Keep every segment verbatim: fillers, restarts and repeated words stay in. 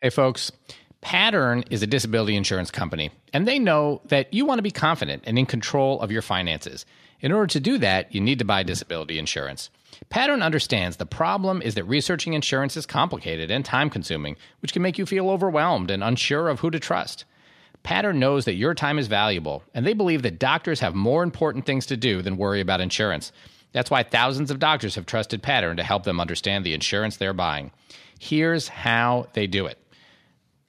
Hey folks, Pattern is a disability insurance company, and they know that you want to be confident and in control of your finances. In order to do that, you need to buy disability insurance. Pattern understands the problem is that researching insurance is complicated and time-consuming, which can make you feel overwhelmed and unsure of who to trust. Pattern knows that your time is valuable, and they believe that doctors have more important things to do than worry about insurance. That's why thousands of doctors have trusted Pattern to help them understand the insurance they're buying. Here's how they do it.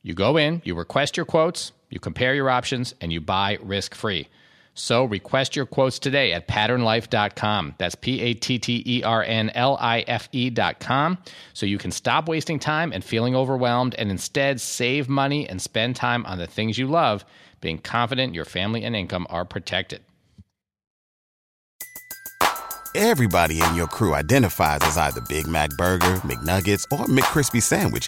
You go in, you request your quotes, you compare your options, and you buy risk-free. So request your quotes today at pattern life dot com. That's P A T T E R N L I F E dot com. So you can stop wasting time and feeling overwhelmed and instead save money and spend time on the things you love, being confident your family and income are protected. Everybody in your crew identifies as either Big Mac Burger, McNuggets, or McCrispy Sandwich.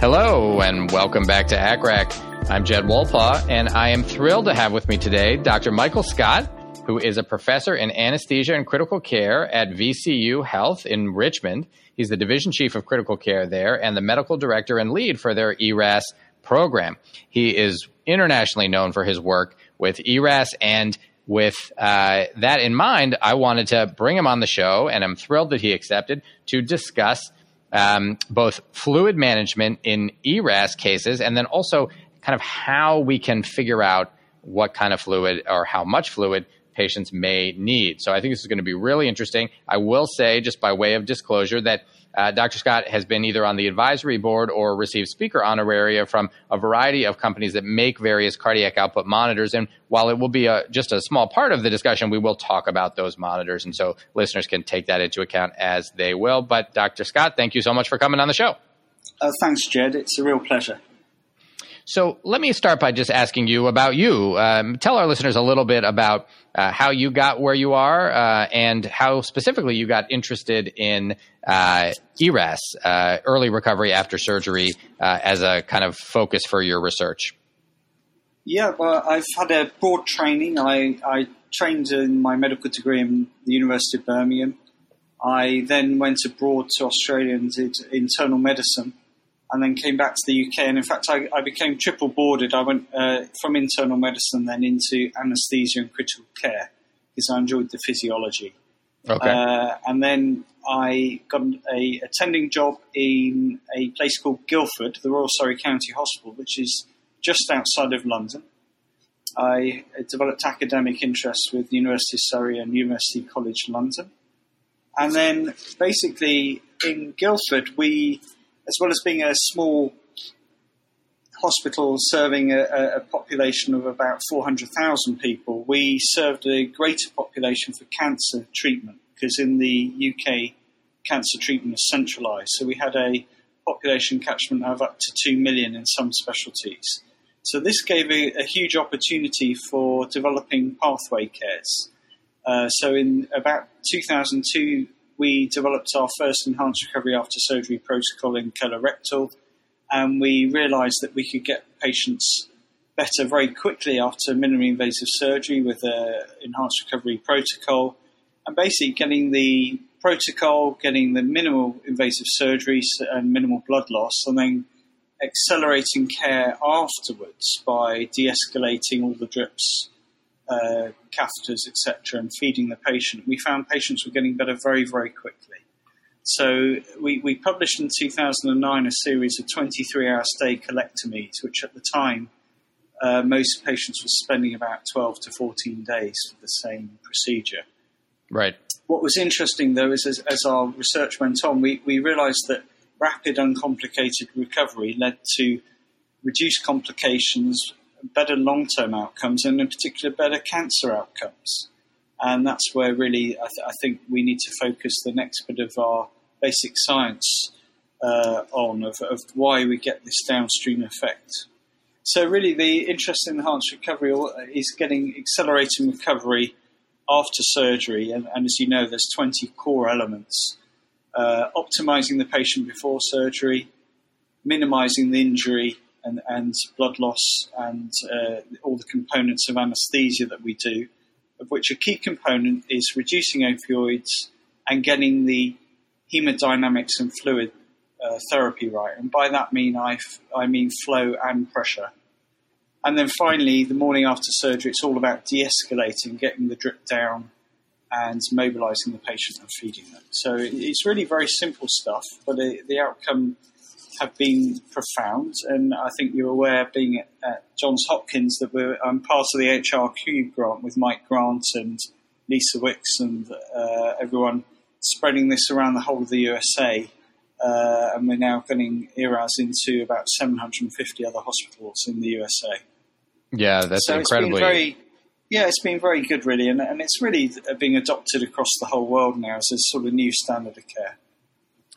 Hello, and welcome back to A C R A C. I'm Jed Wolpaw, and I am thrilled to have with me today Doctor Michael Scott, who is a professor in anesthesia and critical care at V C U Health in Richmond. He's the division chief of critical care there and the medical director and lead for their E R A S program. He is internationally known for his work with E R A S, and with uh, that in mind, I wanted to bring him on the show, and I'm thrilled that he accepted to discuss Um, both fluid management in E R A S cases, and then also kind of how we can figure out what kind of fluid or how much fluid patients may need. So I think this is going to be really interesting. I will say, just by way of disclosure, that uh, Doctor Scott has been either on the advisory board or received speaker honoraria from a variety of companies that make various cardiac output monitors. And while it will be a, just a small part of the discussion, we will talk about those monitors. And so listeners can take that into account as they will. But Doctor Scott, thank you so much for coming on the show. Uh, thanks, Jed. It's a real pleasure. So let me start by just asking you about you. Um, tell our listeners a little bit about uh, how you got where you are uh, and how specifically you got interested in uh, E R A S, uh, early recovery after surgery, uh, as a kind of focus for your research. Yeah, well, I've had a broad training. I, I trained in my medical degree in the University of Birmingham. I then went abroad to Australia and did internal medicine, and then came back to the U K. And in fact, I, I became triple boarded. I went uh, from internal medicine then into anaesthesia and critical care because I enjoyed the physiology. Okay. Uh, and then I got a attending job in a place called Guildford, the Royal Surrey County Hospital, which is just outside of London. I developed academic interests with the University of Surrey and University College London. And then basically in Guildford, we... as well as being a small hospital serving a, a population of about four hundred thousand people, we served a greater population for cancer treatment because in the U K, cancer treatment is centralised. So we had a population catchment of up to two million in some specialties. So this gave a, a huge opportunity for developing pathway cares. Uh, so in about two thousand two, we developed our first enhanced recovery after surgery protocol in colorectal, and we realised that we could get patients better very quickly after minimally invasive surgery with an enhanced recovery protocol. And basically getting the protocol, getting the minimal invasive surgeries and minimal blood loss, and then accelerating care afterwards by de-escalating all the drips, Uh, catheters, et cetera, and feeding the patient, we found patients were getting better very, very quickly. So we, we published in two thousand nine a series of twenty-three hour stay colectomies, which at the time uh, most patients were spending about twelve to fourteen days for the same procedure. Right. What was interesting, though, is as, as our research went on, we, we realised that rapid, uncomplicated recovery led to reduced complications, better long-term outcomes, and in particular better cancer outcomes. And that's where really I, th- I think we need to focus the next bit of our basic science uh, on, of, of why we get this downstream effect. So really the interest in enhanced recovery is getting accelerating recovery after surgery. And, and as you know, there's twenty core elements. Uh, optimizing the patient before surgery, minimizing the injury and, and blood loss and uh, all the components of anesthesia that we do, of which a key component is reducing opioids and getting the hemodynamics and fluid uh, therapy right. And by that mean I, f- I mean flow and pressure. And then finally, the morning after surgery, it's all about de-escalating, getting the drip down and mobilizing the patient and feeding them. So it's really very simple stuff, but the, the outcome have been profound. And I think you're aware, being at, at Johns Hopkins, that we're, I'm part of the H R Q grant with Mike Grant and Lisa Wicks and uh, everyone spreading this around the whole of the U S A. Uh, and we're now getting ERAS into about seven hundred fifty other hospitals in the U S A. Yeah, that's so incredibly... It's been very, yeah, it's been very good, really. And, and it's really being adopted across the whole world now as a sort of new standard of care.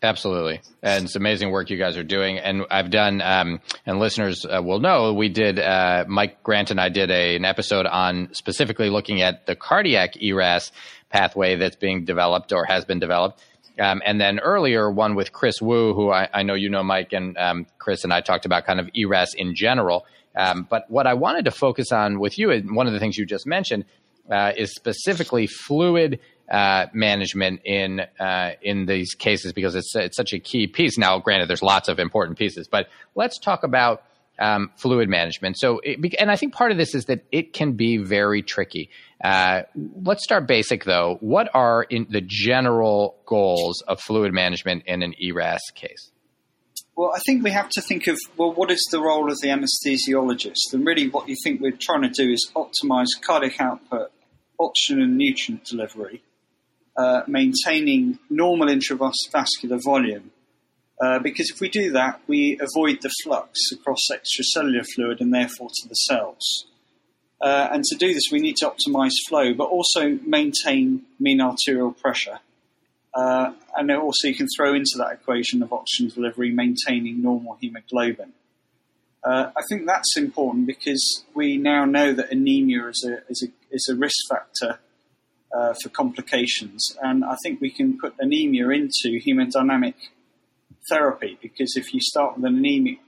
Absolutely. And it's amazing work you guys are doing. And I've done, um, and listeners uh, will know, we did, uh, Mike Grant and I did a, an episode on specifically looking at the cardiac ERAS pathway that's being developed or has been developed. Um, and then earlier, one with Chris Wu, who I, I know you know, Mike, and um, Chris and I talked about kind of ERAS in general. Um, but what I wanted to focus on with you, and one of the things you just mentioned, uh, is specifically fluid Uh, management in uh, in these cases, because it's it's such a key piece. Now, granted, there's lots of important pieces, but let's talk about um, fluid management. So, it, and I think part of this is that it can be very tricky. Uh, let's start basic, though. What are in the general goals of fluid management in an ERAS case? Well, I think we have to think of, well, what is the role of the anesthesiologist? And really what you think we're trying to do is optimize cardiac output, oxygen and nutrient delivery, Uh, maintaining normal intravascular volume. Uh, because if we do that, we avoid the flux across extracellular fluid and therefore to the cells. Uh, and to do this, we need to optimize flow, but also maintain mean arterial pressure. Uh, and also you can throw into that equation of oxygen delivery, maintaining normal hemoglobin. Uh, I think that's important because we now know that anemia is a, is a, is a risk factor Uh, for complications, and I think we can put anemia into hemodynamic therapy, because if you start with an anemic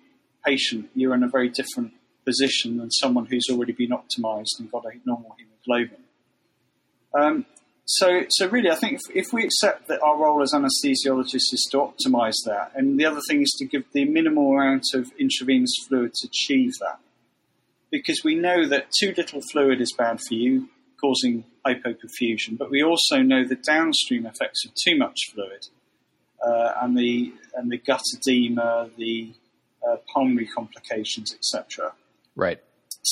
patient, you're in a very different position than someone who's already been optimized and got a normal hemoglobin. Um, so, so really, I think if, if we accept that our role as anesthesiologists is to optimize that, and the other thing is to give the minimal amount of intravenous fluid to achieve that, because we know that too little fluid is bad for you, causing hypoperfusion, but we also know the downstream effects of too much fluid uh, and the and the gut edema, the uh, pulmonary complications, et cetera. Right.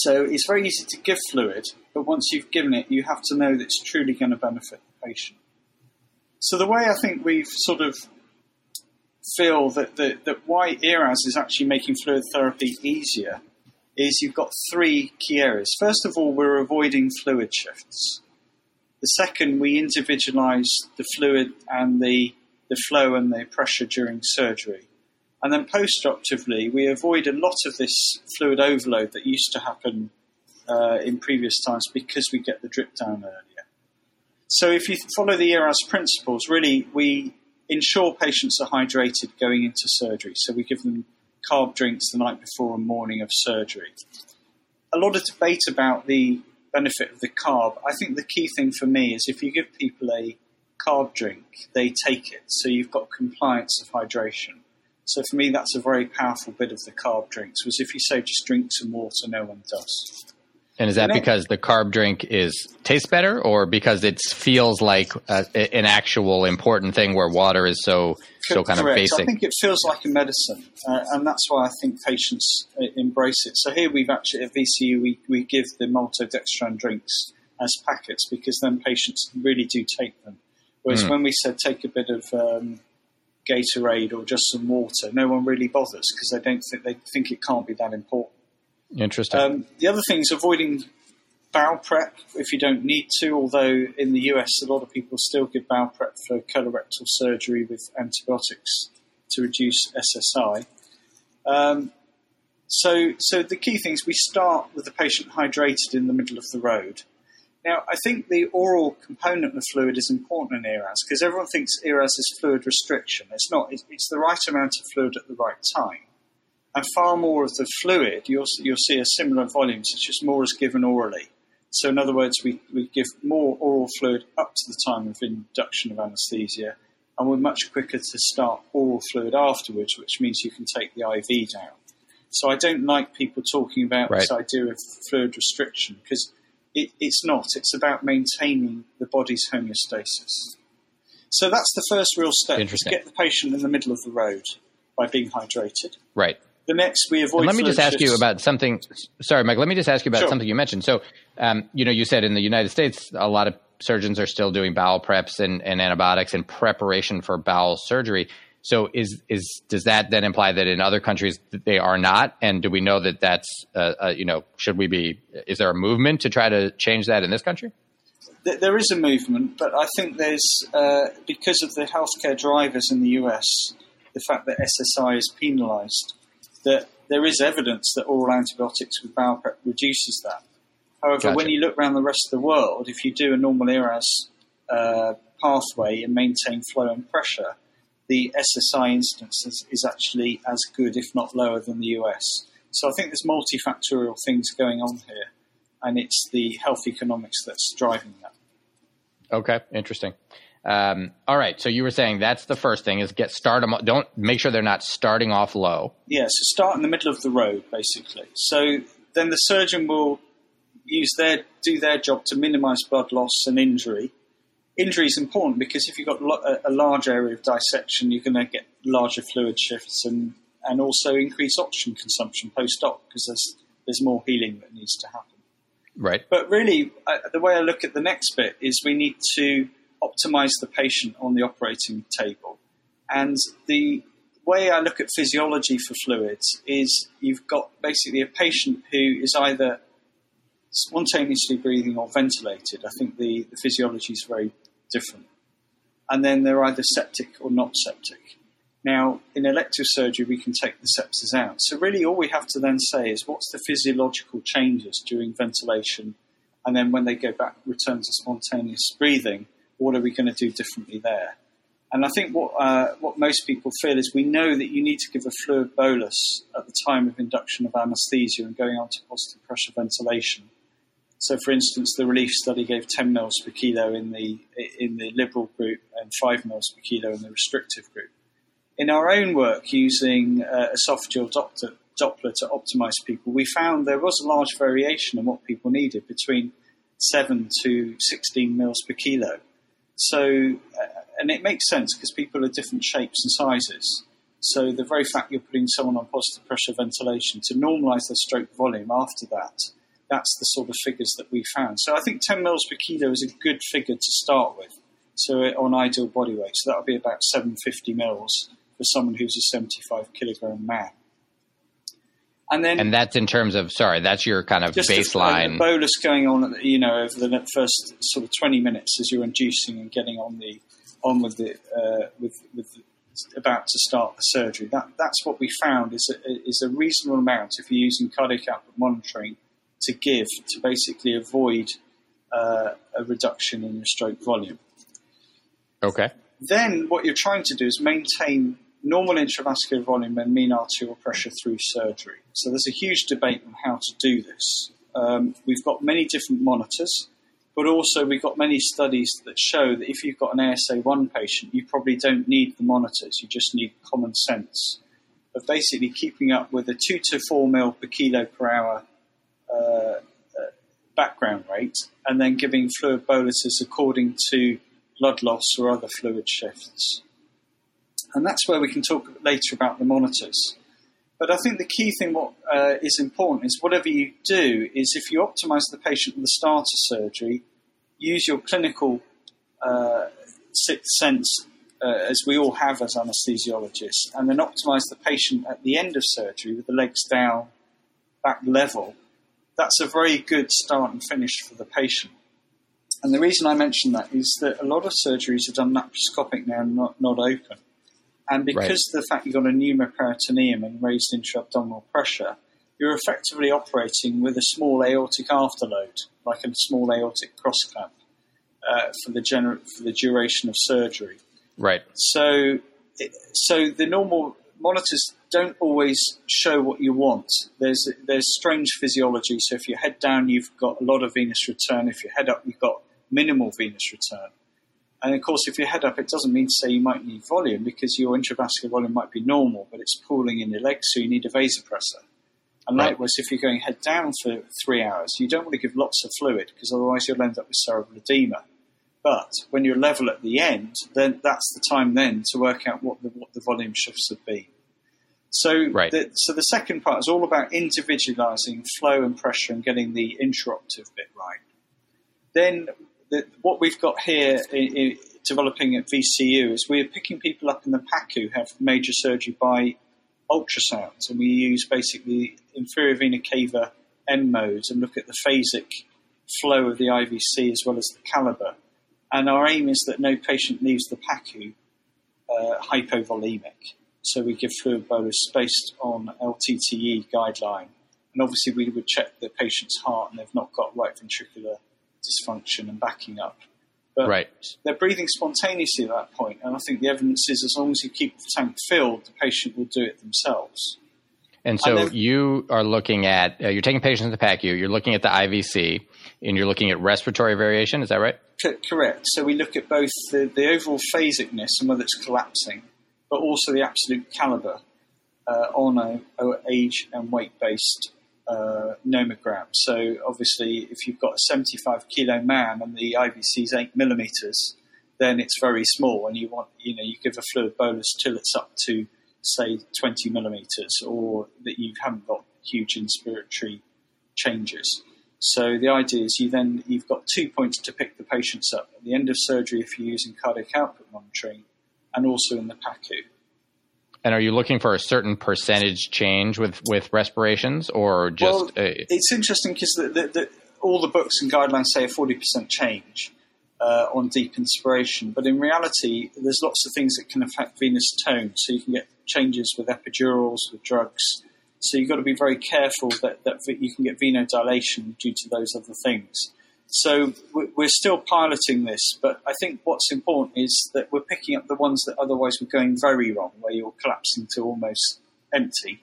So it's very easy to give fluid, but once you've given it, you have to know that it's truly going to benefit the patient. So the way I think we've sort of feel that that, that why ERAS is actually making fluid therapy easier is you've got three key areas. First of all, we're avoiding fluid shifts. The second, we individualize the fluid and the, the flow and the pressure during surgery. And then post-operatively, we avoid a lot of this fluid overload that used to happen uh, in previous times because we get the drip down earlier. So if you follow the ERAS principles, really we ensure patients are hydrated going into surgery. So we give them carb drinks the night before and morning of surgery. A lot of debate about the benefit of the carb. I think the key thing for me is if you give people a carb drink, they take it. So you've got compliance of hydration. So for me, that's a very powerful bit of the carb drinks, was if you say just drink some water, no one does. And is that and then, because the carb drink is tastes better, or because it feels like a, an actual important thing where water is so so kind correct. of basic? I think it feels like a medicine, uh, and that's why I think patients embrace it. So here we've actually at V C U we, we give the maltodextran drinks as packets, because then patients really do take them. Whereas mm. when we said take a bit of um, Gatorade or just some water, no one really bothers because they don't think they think it can't be that important. Interesting. Um, the other thing is avoiding bowel prep if you don't need to, although in the U S a lot of people still give bowel prep for colorectal surgery with antibiotics to reduce S S I. Um, so, so the key things, we start with the patient hydrated in the middle of the road. Now, I think the oral component of fluid is important in E R A S because everyone thinks E R A S is fluid restriction. It's not. It's the right amount of fluid at the right time. And far more of the fluid, you'll, you'll see a similar volume, so it's just more is given orally. So in other words, we, we give more oral fluid up to the time of induction of anaesthesia, and we're much quicker to start oral fluid afterwards, which means you can take the I V down. So I don't like people talking about right. this idea of fluid restriction, because it, it's not. It's about maintaining the body's homeostasis. So that's the first real step, is get the patient in the middle of the road by being hydrated. Right. The next we avoid. And let me just ask you about something. Sorry, Mike. Let me just ask you about sure. something you mentioned. So, um, you know, you said in the United States, a lot of surgeons are still doing bowel preps and, and antibiotics in preparation for bowel surgery. So, is is does that then imply that in other countries they are not? And do we know that that's uh, uh, you know, should we be? Is there a movement to try to change that in this country? There is a movement, but I think there's uh, because of the healthcare drivers in the U S, the fact that S S I is penalized, that there is evidence that oral antibiotics with bowel prep reduces that. However, gotcha. when you look around the rest of the world, if you do a normal E R A S uh, pathway and maintain flow and pressure, the S S I instance is, is actually as good, if not lower, than the U S. So I think there's multifactorial things going on here, and it's the health economics that's driving that. Okay, interesting. Um, all right. So you were saying that's the first thing is get start them. Don't make sure they're not starting off low. Yeah. So start in the middle of the road, basically. So then the surgeon will use their do their job to minimize blood loss and injury. Injury is important because if you've got a large area of dissection, you're going to get larger fluid shifts and, and also increase oxygen consumption post-op because there's there's more healing that needs to happen. Right. But really, I, the way I look at the next bit is we need to optimize the patient on the operating table. And the way I look at physiology for fluids is you've got basically a patient who is either spontaneously breathing or ventilated. I think the, the physiology is very different. And then they're either septic or not septic. Now, in elective surgery, we can take the sepsis out. So really all we have to then say is what's the physiological changes during ventilation? And then when they go back, return to spontaneous breathing, what are we going to do differently there? And I think what uh, what most people feel is we know that you need to give a fluid bolus at the time of induction of anaesthesia and going on to positive pressure ventilation. So, for instance, the relief study gave ten mils per kilo in the in the liberal group and five mils per kilo in the restrictive group. In our own work using uh, esophageal Doppler, Doppler to optimize people, we found there was a large variation in what people needed between seven to sixteen mils per kilo. So, uh, and it makes sense because people are different shapes and sizes. So the very fact you're putting someone on positive pressure ventilation to normalise their stroke volume after that, that's the sort of figures that we found. So I think ten mils per kilo is a good figure to start with. So on ideal body weight, so that would be about seven hundred fifty mils for someone who's a seventy-five kilogram man. And then, and that's in terms of, sorry, that's your kind of just baseline. The bolus going on, at the, you know, over the first sort of twenty minutes as you're inducing and getting on the, on with the, uh, with, with the, about to start the surgery. That that's what we found is a, is a reasonable amount if you're using cardiac output monitoring to give to basically avoid uh, a reduction in your stroke volume. Okay. Then what you're trying to do is maintain normal intravascular volume and mean arterial pressure through surgery. So there's a huge debate on how to do this. Um, we've got many different monitors, but also we've got many studies that show that if you've got an A S A one patient, you probably don't need the monitors. You just need common sense of basically keeping up with a two to four mil per kilo per hour uh, background rate and then giving fluid boluses according to blood loss or other fluid shifts. And that's where we can talk later about the monitors. But I think the key thing what uh, is important is whatever you do is if you optimise the patient at the start of surgery, use your clinical uh, sixth sense, uh, as we all have as anaesthesiologists, and then optimise the patient at the end of surgery with the legs down, back level, that's a very good start and finish for the patient. And the reason I mention that is that a lot of surgeries are done laparoscopic now and not, not open. And because right. of the fact you've got a pneumoperitoneum and raised intra-abdominal pressure, you're effectively operating with a small aortic afterload, like a small aortic crossclamp, uh, for the gener- for the duration of surgery. Right. So, it, so the normal monitors don't always show what you want. There's there's strange physiology. So if you head down, you've got a lot of venous return. If you head up, you've got minimal venous return. And of course, if you head up, it doesn't mean to say you might need volume, because your intravascular volume might be normal, but it's pooling in your legs, so you need a vasopressor. And right. likewise, if you're going head down for three hours, you don't want to give lots of fluid, because otherwise you'll end up with cerebral edema. But when you're level at the end, then that's the time then to work out what the, what the volume shifts would be. So, right. the, so the second part is all about individualizing flow and pressure and getting the intraoperative bit right. Then the, what we've got here in, in developing at V C U is we're picking people up in the P A C U who have major surgery by ultrasounds, and we use basically inferior vena cava end modes and look at the phasic flow of the I V C as well as the caliber. And our aim is that no patient leaves the P A C U uh, hypovolemic. So we give fluid bolus based on L T T E guideline. And obviously we would check the patient's heart and they've not got right ventricular dysfunction and backing up. But right. they're breathing spontaneously at that point. And I think the evidence is as long as you keep the tank filled, the patient will do it themselves. And so and then, you are looking at, uh, you're taking patients to the P A C U, you're looking at the I V C, and you're looking at respiratory variation. Is that right? C- correct. So we look at both the, the overall phasicness and whether it's collapsing, but also the absolute caliber uh, on a, a age and weight-based uh, nomogram. So obviously, if you've got a seventy-five kilo man and the I V C is eight millimeters, then it's very small, and you want, you know, you give a fluid bolus till it's up to say twenty millimeters, or that you haven't got huge inspiratory changes. So the idea is you then you've got two points to pick the patients up at the end of surgery if you're using cardiac output monitoring, and also in the P A C U. And are you looking for a certain percentage change with, with respirations, or just? Well, a- it's interesting because the, the, the, all the books and guidelines say a forty percent change uh, on deep inspiration, but in reality, there's lots of things that can affect venous tone. So you can get changes with epidurals, with drugs. So you've got to be very careful that, that you can get venodilation due to those other things. So we're still piloting this, but I think what's important is that we're picking up the ones that otherwise were going very wrong, where you're collapsing to almost empty,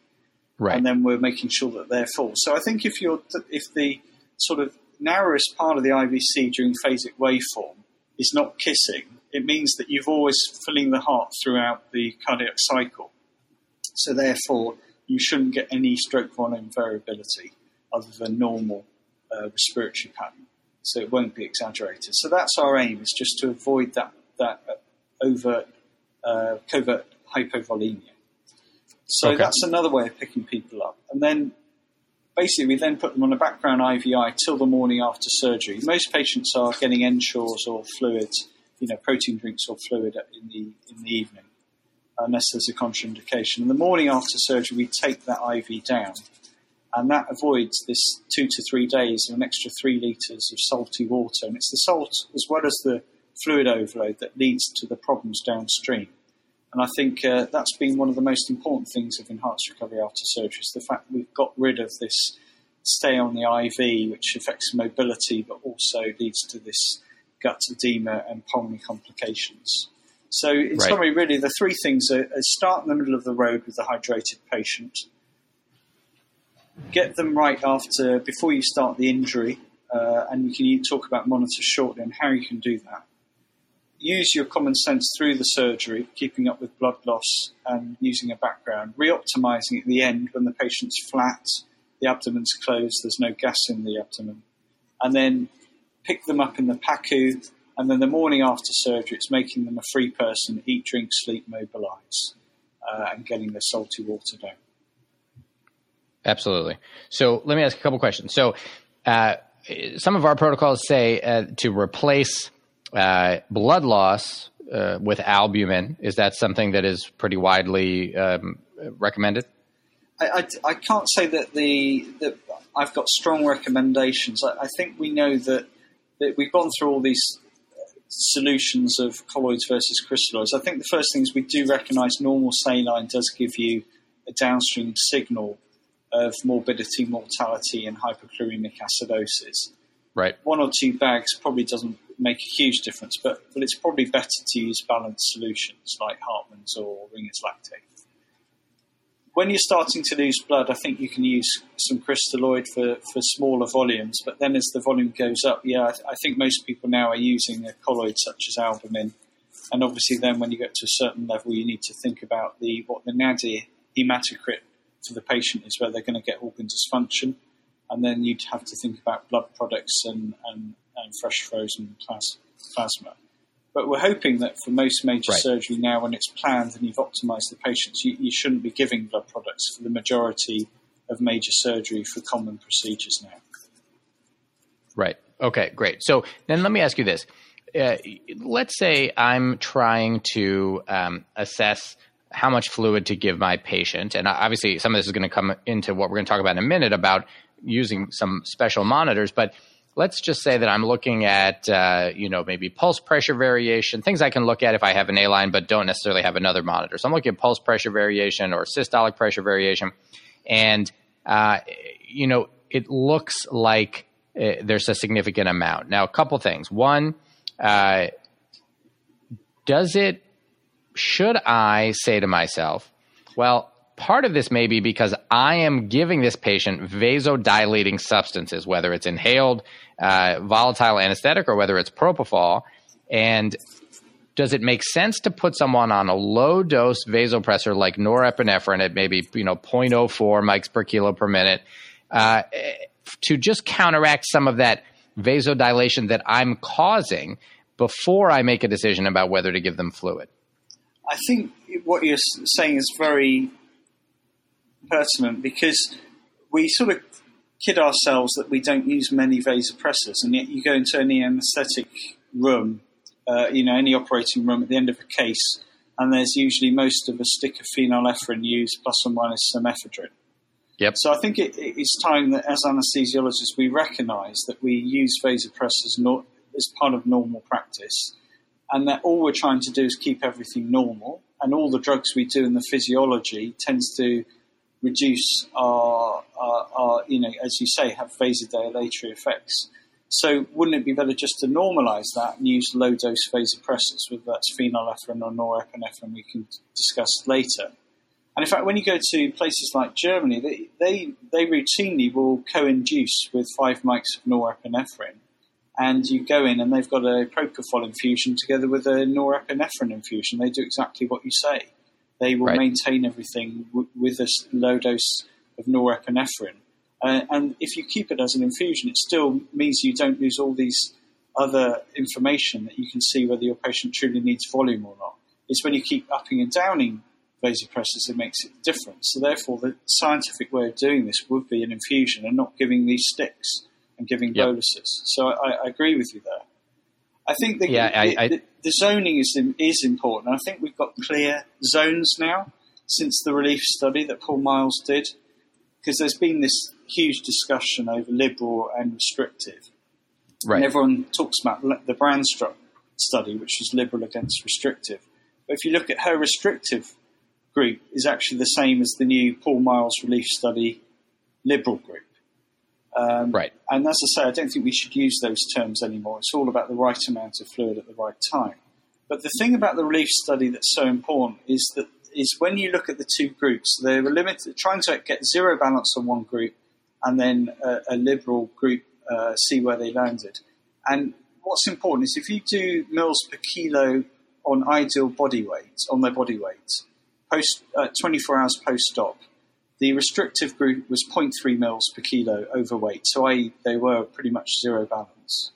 right. and then we're making sure that they're full. So I think if you're if the sort of narrowest part of the I V C during phasic waveform is not kissing, it means that you've always filling the heart throughout the cardiac cycle. So therefore, you shouldn't get any stroke volume variability other than normal uh, respiratory pattern. So it won't be exaggerated. So that's our aim, is just to avoid that that overt, uh, covert hypovolemia. So okay. that's another way of picking people up. And then basically we then put them on a background I V I till the morning after surgery. Most patients are getting ensures or fluids, you know, protein drinks or fluid in the in the evening, unless there's a contraindication. And the morning after surgery, we take that I V down. And that avoids this two to three days of an extra three litres of salty water. And it's the salt as well as the fluid overload that leads to the problems downstream. And I think uh, that's been one of the most important things of enhanced recovery after surgery, is the fact that we've got rid of this stay on the I V, which affects mobility, but also leads to this gut edema and pulmonary complications. So in right. summary, really, the three things are, are start in the middle of the road with the hydrated patient, get them right after, before you start the injury, uh, and we can talk about monitors shortly and how you can do that. Use your common sense through the surgery, keeping up with blood loss and using a background, reoptimizing at the end when the patient's flat, the abdomen's closed, there's no gas in the abdomen, and then pick them up in the P A C U, and then the morning after surgery, it's making them a free person, eat, drink, sleep, mobilize, uh, and getting their salty water down. Absolutely. So let me ask a couple questions. So uh, some of our protocols say uh, to replace uh, blood loss uh, with albumin. Is that something that is pretty widely um, recommended? I, I, I can't say that the that I've got strong recommendations. I, I think we know that, that we've gone through all these solutions of colloids versus crystalloids. I think the first thing is we do recognise normal saline does give you a downstream signal of morbidity, mortality, and hyperchloremic acidosis. Right. One or two bags probably doesn't make a huge difference, but, but it's probably better to use balanced solutions like Hartmann's or Ringer's lactate. When you're starting to lose blood, I think you can use some crystalloid for, for smaller volumes, but then as the volume goes up, yeah, I, th- I think most people now are using a colloid such as albumin, and obviously then when you get to a certain level, you need to think about the what the nadir hematocrit for the patient is, where they're going to get organ dysfunction, and then you'd have to think about blood products and, and, and fresh frozen plas- plasma. But we're hoping that for most major right. surgery now, when it's planned and you've optimised the patients, you, you shouldn't be giving blood products for the majority of major surgery for common procedures now. Right. Okay, great. So then let me ask you this. Uh, let's say I'm trying to um, assess how much fluid to give my patient. And obviously some of this is going to come into what we're going to talk about in a minute about using some special monitors, but let's just say that I'm looking at, uh, you know, maybe pulse pressure variation, things I can look at if I have an A-line but don't necessarily have another monitor. So I'm looking at pulse pressure variation or systolic pressure variation. And, uh, you know, it looks like uh, there's a significant amount. Now, a couple things. One, uh, does it, should I say to myself, well, part of this may be because I am giving this patient vasodilating substances, whether it's inhaled uh, volatile anesthetic or whether it's propofol. And does it make sense to put someone on a low dose vasopressor like norepinephrine at maybe, you know, zero point zero four mics per kilo per minute uh, to just counteract some of that vasodilation that I'm causing before I make a decision about whether to give them fluid? I think what you're saying is very pertinent, because we sort of kid ourselves that we don't use many vasopressors, and yet you go into any anesthetic room, uh, you know, any operating room at the end of a case, and there's usually most of a stick of phenylephrine used plus or minus some ephedrine. Yep. So I think it, it's time that as anesthesiologists we recognise that we use vasopressors not as part of normal practice, and that all we're trying to do is keep everything normal, and all the drugs we do in the physiology tends to reduce our, our, our, you know, as you say, have vasodilatory effects. So wouldn't it be better just to normalise that and use low-dose vasopressors, whether that's phenylephrine or norepinephrine, we can discuss later. And in fact, when you go to places like Germany, they they, they routinely will co-induce with five mics of norepinephrine. And you go in and they've got a propofol infusion together with a norepinephrine infusion. They do exactly what you say. They will right. maintain everything w- with a low dose of norepinephrine. Uh, and if you keep it as an infusion, it still means you don't lose all these other information that you can see whether your patient truly needs volume or not. It's when you keep upping and downing vasopressors that makes it different. So therefore, the scientific way of doing this would be an infusion and not giving these sticks and giving yep. boluses. So I, I agree with you there. I think the, yeah, I, I, the, the zoning is is important. I think we've got clear zones now since the relief study that Paul Miles did, because there's been this huge discussion over liberal and restrictive. Right. And everyone talks about the Brandstrup study, which was liberal against restrictive. But if you look at her restrictive group, is actually the same as the new Paul Miles relief study liberal group. Um, right. And as I say, I don't think we should use those terms anymore. It's all about the right amount of fluid at the right time. But the thing about the relief study that's so important is that is when you look at the two groups, they were limited, trying to get zero balance on one group and then a, a liberal group, uh, see where they landed. And what's important is if you do mils per kilo on ideal body weight, on their body weight, post uh, twenty-four hours post-op, the restrictive group was zero point three mils per kilo overweight, so I, they were pretty much zero balance.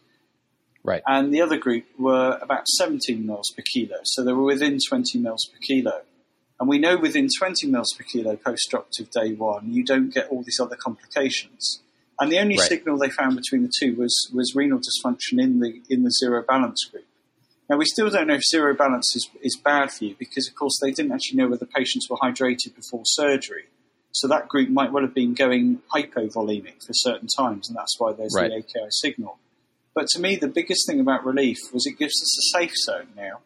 Right. And the other group were about seventeen mils per kilo, so they were within twenty mils per kilo. And we know within twenty mils per kilo post-operative day one, you don't get all these other complications. And the only right. signal they found between the two was, was renal dysfunction in the in the zero balance group. Now, we still don't know if zero balance is, is bad for you because, of course, they didn't actually know whether patients were hydrated before surgery. So that group might well have been going hypovolemic for certain times, and that's why there's right. the A K I signal. But to me, the biggest thing about relief was it gives us a safe zone now.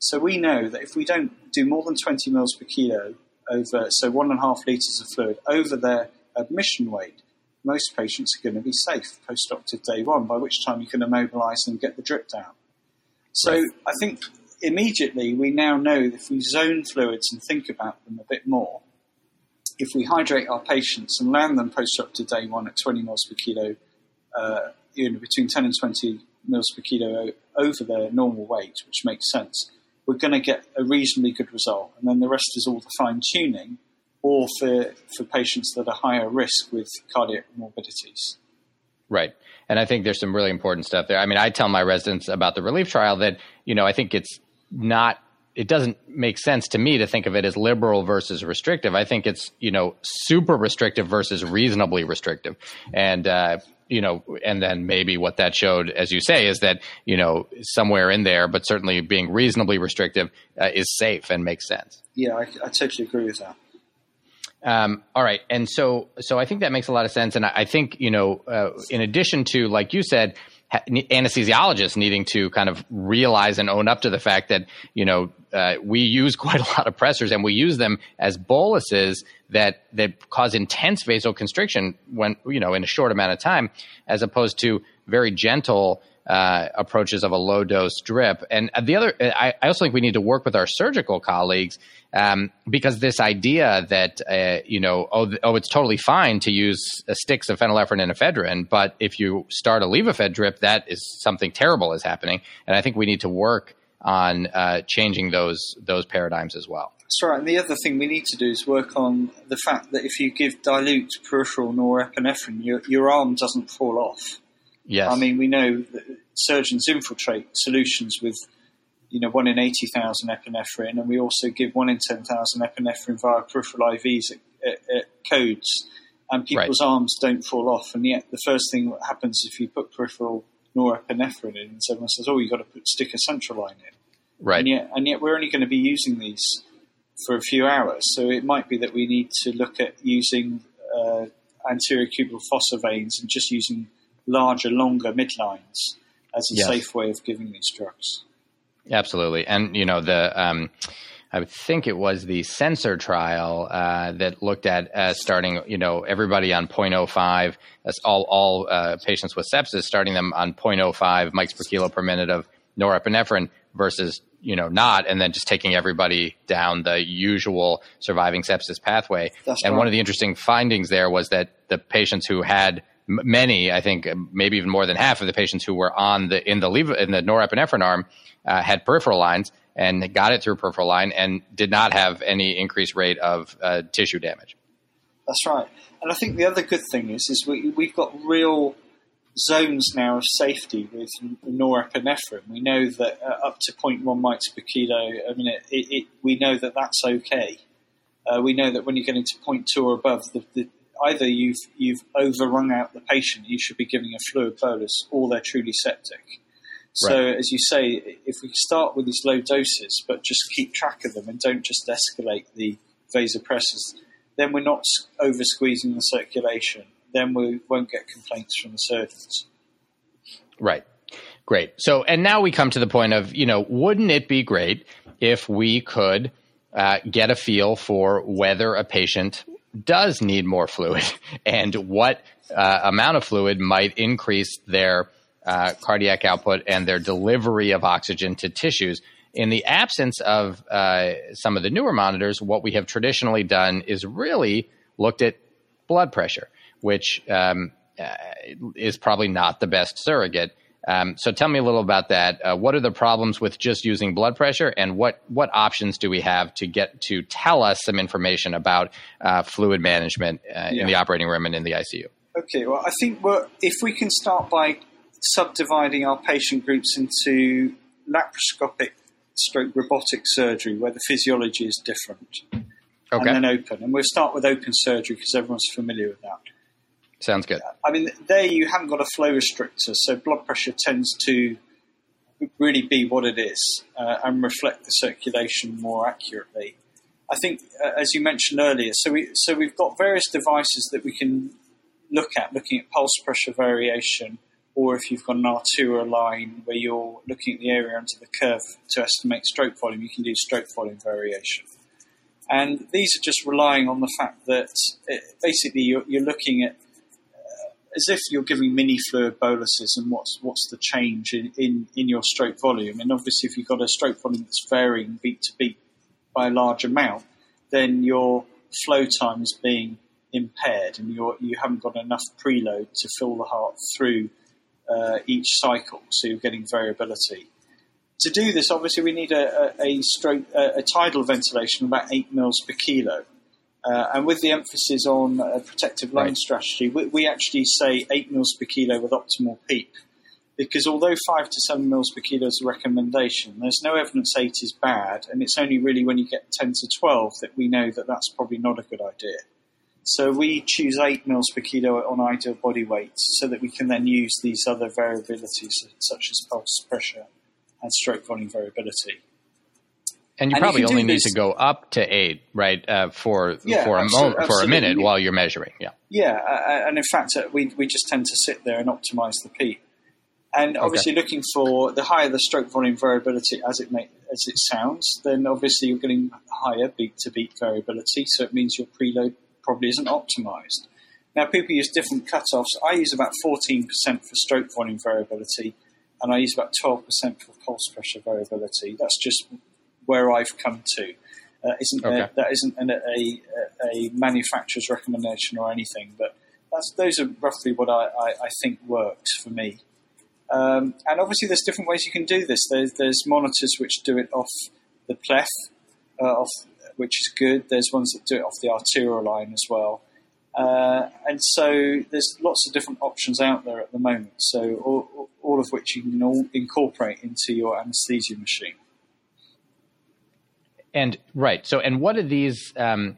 So we know that if we don't do more than twenty mils per kilo, over so one and a half litres of fluid, over their admission weight, most patients are going to be safe post-op to day one, by which time you can immobilise and get the drip down. So right. I think immediately we now know if we zone fluids and think about them a bit more, if we hydrate our patients and land them post-op to day one at twenty mils per kilo, uh, you know, between ten and twenty mils per kilo over their normal weight, which makes sense, we're going to get a reasonably good result. And then the rest is all the fine-tuning, or for, for patients that are higher risk with cardiac morbidities. Right. And I think there's some really important stuff there. I mean, I tell my residents about the relief trial that, you know, I think it's not, it doesn't make sense to me to think of it as liberal versus restrictive. I think it's, you know, super restrictive versus reasonably restrictive. And, uh, you know, and then maybe what that showed, as you say, is that, you know, somewhere in there, but certainly being reasonably restrictive uh, is safe and makes sense. Yeah, I, I totally agree with that. Um, all right. And so, so I think that makes a lot of sense. And I, I think, you know, uh, in addition to, like you said, ha- anesthesiologists needing to kind of realize and own up to the fact that, you know, uh, we use quite a lot of pressors, and we use them as boluses that, that cause intense vasoconstriction when, you know, in a short amount of time, as opposed to very gentle Uh, approaches of a low dose drip. And the other, I, I also think we need to work with our surgical colleagues um, because this idea that, uh, you know, oh, oh, it's totally fine to use uh, sticks of phenylephrine and ephedrine, but if you start a levofed drip, that is something terrible is happening. And I think we need to work on uh, changing those, those paradigms as well. That's right. And the other thing we need to do is work on the fact that if you give dilute peripheral norepinephrine, your, your arm doesn't fall off. Yes. I mean, we know that surgeons infiltrate solutions with, you know, one in eighty thousand epinephrine, and we also give one in ten thousand epinephrine via peripheral I Vs at, at, at codes, and people's right. arms don't fall off. And yet the first thing that happens if you put peripheral norepinephrine in, and someone says, oh, you've got to put, stick a central line in. Right. And yet, and yet we're only going to be using these for a few hours. So it might be that we need to look at using uh, anterior cubital fossa veins and just using larger, longer midlines as a yes. safe way of giving these drugs. Absolutely. And, you know, the um, I think it was the sensor trial uh, that looked at uh, starting, you know, everybody on zero point zero five, that's all, all uh, patients with sepsis, starting them on zero point zero five mics per kilo per minute of norepinephrine versus, you know, not, and then just taking everybody down the usual surviving sepsis pathway. That's and right. One of the interesting findings there was that the patients who had many, I think, maybe even more than half of the patients who were on the in the levo, in the norepinephrine arm uh, had peripheral lines and got it through peripheral line and did not have any increased rate of uh, tissue damage. That's right, and I think the other good thing is is we we've got real zones now of safety with norepinephrine. We know that uh, up to zero point one mics per kilo. I mean, it, it, it, we know that that's okay. Uh, we know that when you get into zero point two or above, the, the either you've you've overrun out the patient, you should be giving a fluid bolus, or they're truly septic. So right. as you say, if we start with these low doses, but just keep track of them and don't just escalate the vasopressors, then we're not over-squeezing the circulation. Then we won't get complaints from the surgeons. Right. Great. So, and now we come to the point of, you know, wouldn't it be great if we could uh, get a feel for whether a patient does need more fluid and what uh, amount of fluid might increase their uh, cardiac output and their delivery of oxygen to tissues. In the absence of uh, some of the newer monitors, what we have traditionally done is really looked at blood pressure, which um, uh, is probably not the best surrogate. Um, so tell me a little about that. Uh, what are the problems with just using blood pressure, and what, what options do we have to get to tell us some information about uh, fluid management uh, yeah. in the operating room and in the I C U? Okay, well, I think we're, if we can start by subdividing our patient groups into laparoscopic stroke robotic surgery, where the physiology is different, okay. and then open. And we'll start with open surgery because everyone's familiar with that. Sounds good. I mean, there you haven't got a flow restrictor, so blood pressure tends to really be what it is uh, and reflect the circulation more accurately. I think, uh, as you mentioned earlier, so we so we've got various devices that we can look at, looking at pulse pressure variation, or if you've got an arterial line where you're looking at the area under the curve to estimate stroke volume, you can do stroke volume variation. And these are just relying on the fact that it, basically you're, you're looking at uh, as if you're giving mini fluid boluses and what's what's the change in, in, in your stroke volume. And obviously if you've got a stroke volume that's varying beat to beat by a large amount, then your flow time is being impaired and you're, you haven't got enough preload to fill the heart through Uh, each cycle, so you're getting variability. To do this, obviously, we need a, a, a stroke, a, a tidal ventilation of about eight mils per kilo, uh, and with the emphasis on a protective lung right. strategy, we, we actually say eight mils per kilo with optimal PEEP, because although five to seven mils per kilo is a recommendation, there's no evidence eight is bad, and it's only really when you get ten to twelve that we know that that's probably not a good idea. So we choose eight mils per kilo on ideal body weight so that we can then use these other variabilities such as pulse pressure and stroke volume variability. And you and probably you only this, need to go up to eight, right, uh, for yeah, for a absolutely, moment, for absolutely. a minute while you're measuring. Yeah, yeah, uh, and in fact, uh, we we just tend to sit there and optimize the PEEP. And obviously, okay. looking for the higher the stroke volume variability, as it may, as it sounds, then obviously you're getting higher beat to beat variability. So it means your preload probably isn't optimized. Now, people use different cutoffs. I use about fourteen percent for stroke volume variability, and I use about twelve percent for pulse pressure variability. That's just where I've come to. Uh, isn't okay. a, that isn't an, a, a manufacturer's recommendation or anything, but that's, those are roughly what I, I, I think works for me. Um, and obviously, there's different ways you can do this. There's, there's monitors which do it off the pleth, uh, off which is good. There's ones that do it off the arterial line as well. Uh, and so there's lots of different options out there at the moment, so all, all of which you can all incorporate into your anesthesia machine. And right, so and what are these um,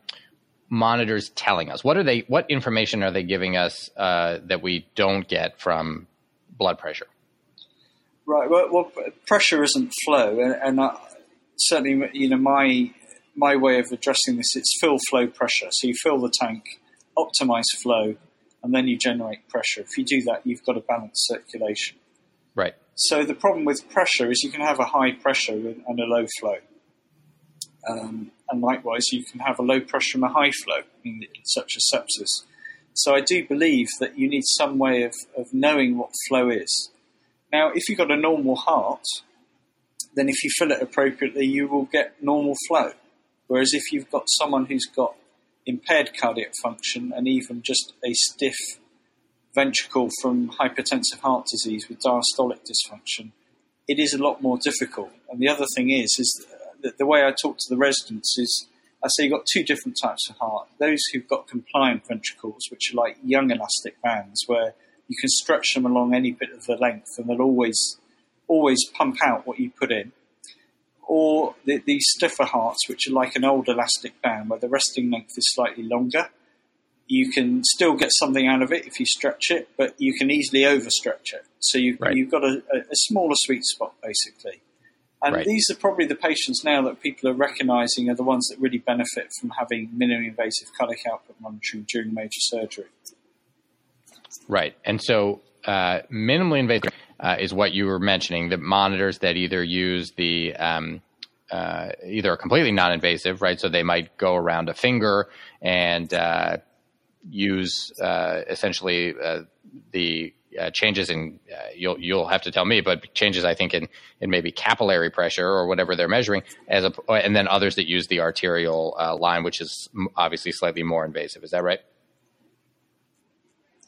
monitors telling us? What are they? What information are they giving us uh, that we don't get from blood pressure? Right, well, well pressure isn't flow, and, and I, certainly, you know, my... my way of addressing this, it's fill flow pressure. So you fill the tank, optimize flow, and then you generate pressure. If you do that, you've got a balanced circulation. Right. So the problem with pressure is you can have a high pressure and a low flow. Um, and likewise, you can have a low pressure and a high flow, in, in such as sepsis. So I do believe that you need some way of, of knowing what flow is. Now, if you've got a normal heart, then if you fill it appropriately, you will get normal flow. Whereas if you've got someone who's got impaired cardiac function and even just a stiff ventricle from hypertensive heart disease with diastolic dysfunction, it is a lot more difficult. And the other thing is, is that the way I talk to the residents is, I say you've got two different types of heart. Those who've got compliant ventricles, which are like young elastic bands, where you can stretch them along any bit of the length and they'll always, always pump out what you put in. Or the, the stiffer hearts, which are like an old elastic band where the resting length is slightly longer. You can still get something out of it if you stretch it, but you can easily overstretch it. So you, right. you've got a, a smaller sweet spot, basically. And right. these are probably the patients now that people are recognising are the ones that really benefit from having minimally invasive cardiac output monitoring during major surgery. Right. And so uh, minimally invasive... Uh, is what you were mentioning, the monitors that either use the, um, uh, either are completely non-invasive, right? So they might go around a finger and uh, use uh, essentially uh, the uh, changes in, uh, you'll you'll have to tell me, but changes I think in, in maybe capillary pressure or whatever they're measuring, as a, and then others that use the arterial uh, line, which is obviously slightly more invasive. Is that right?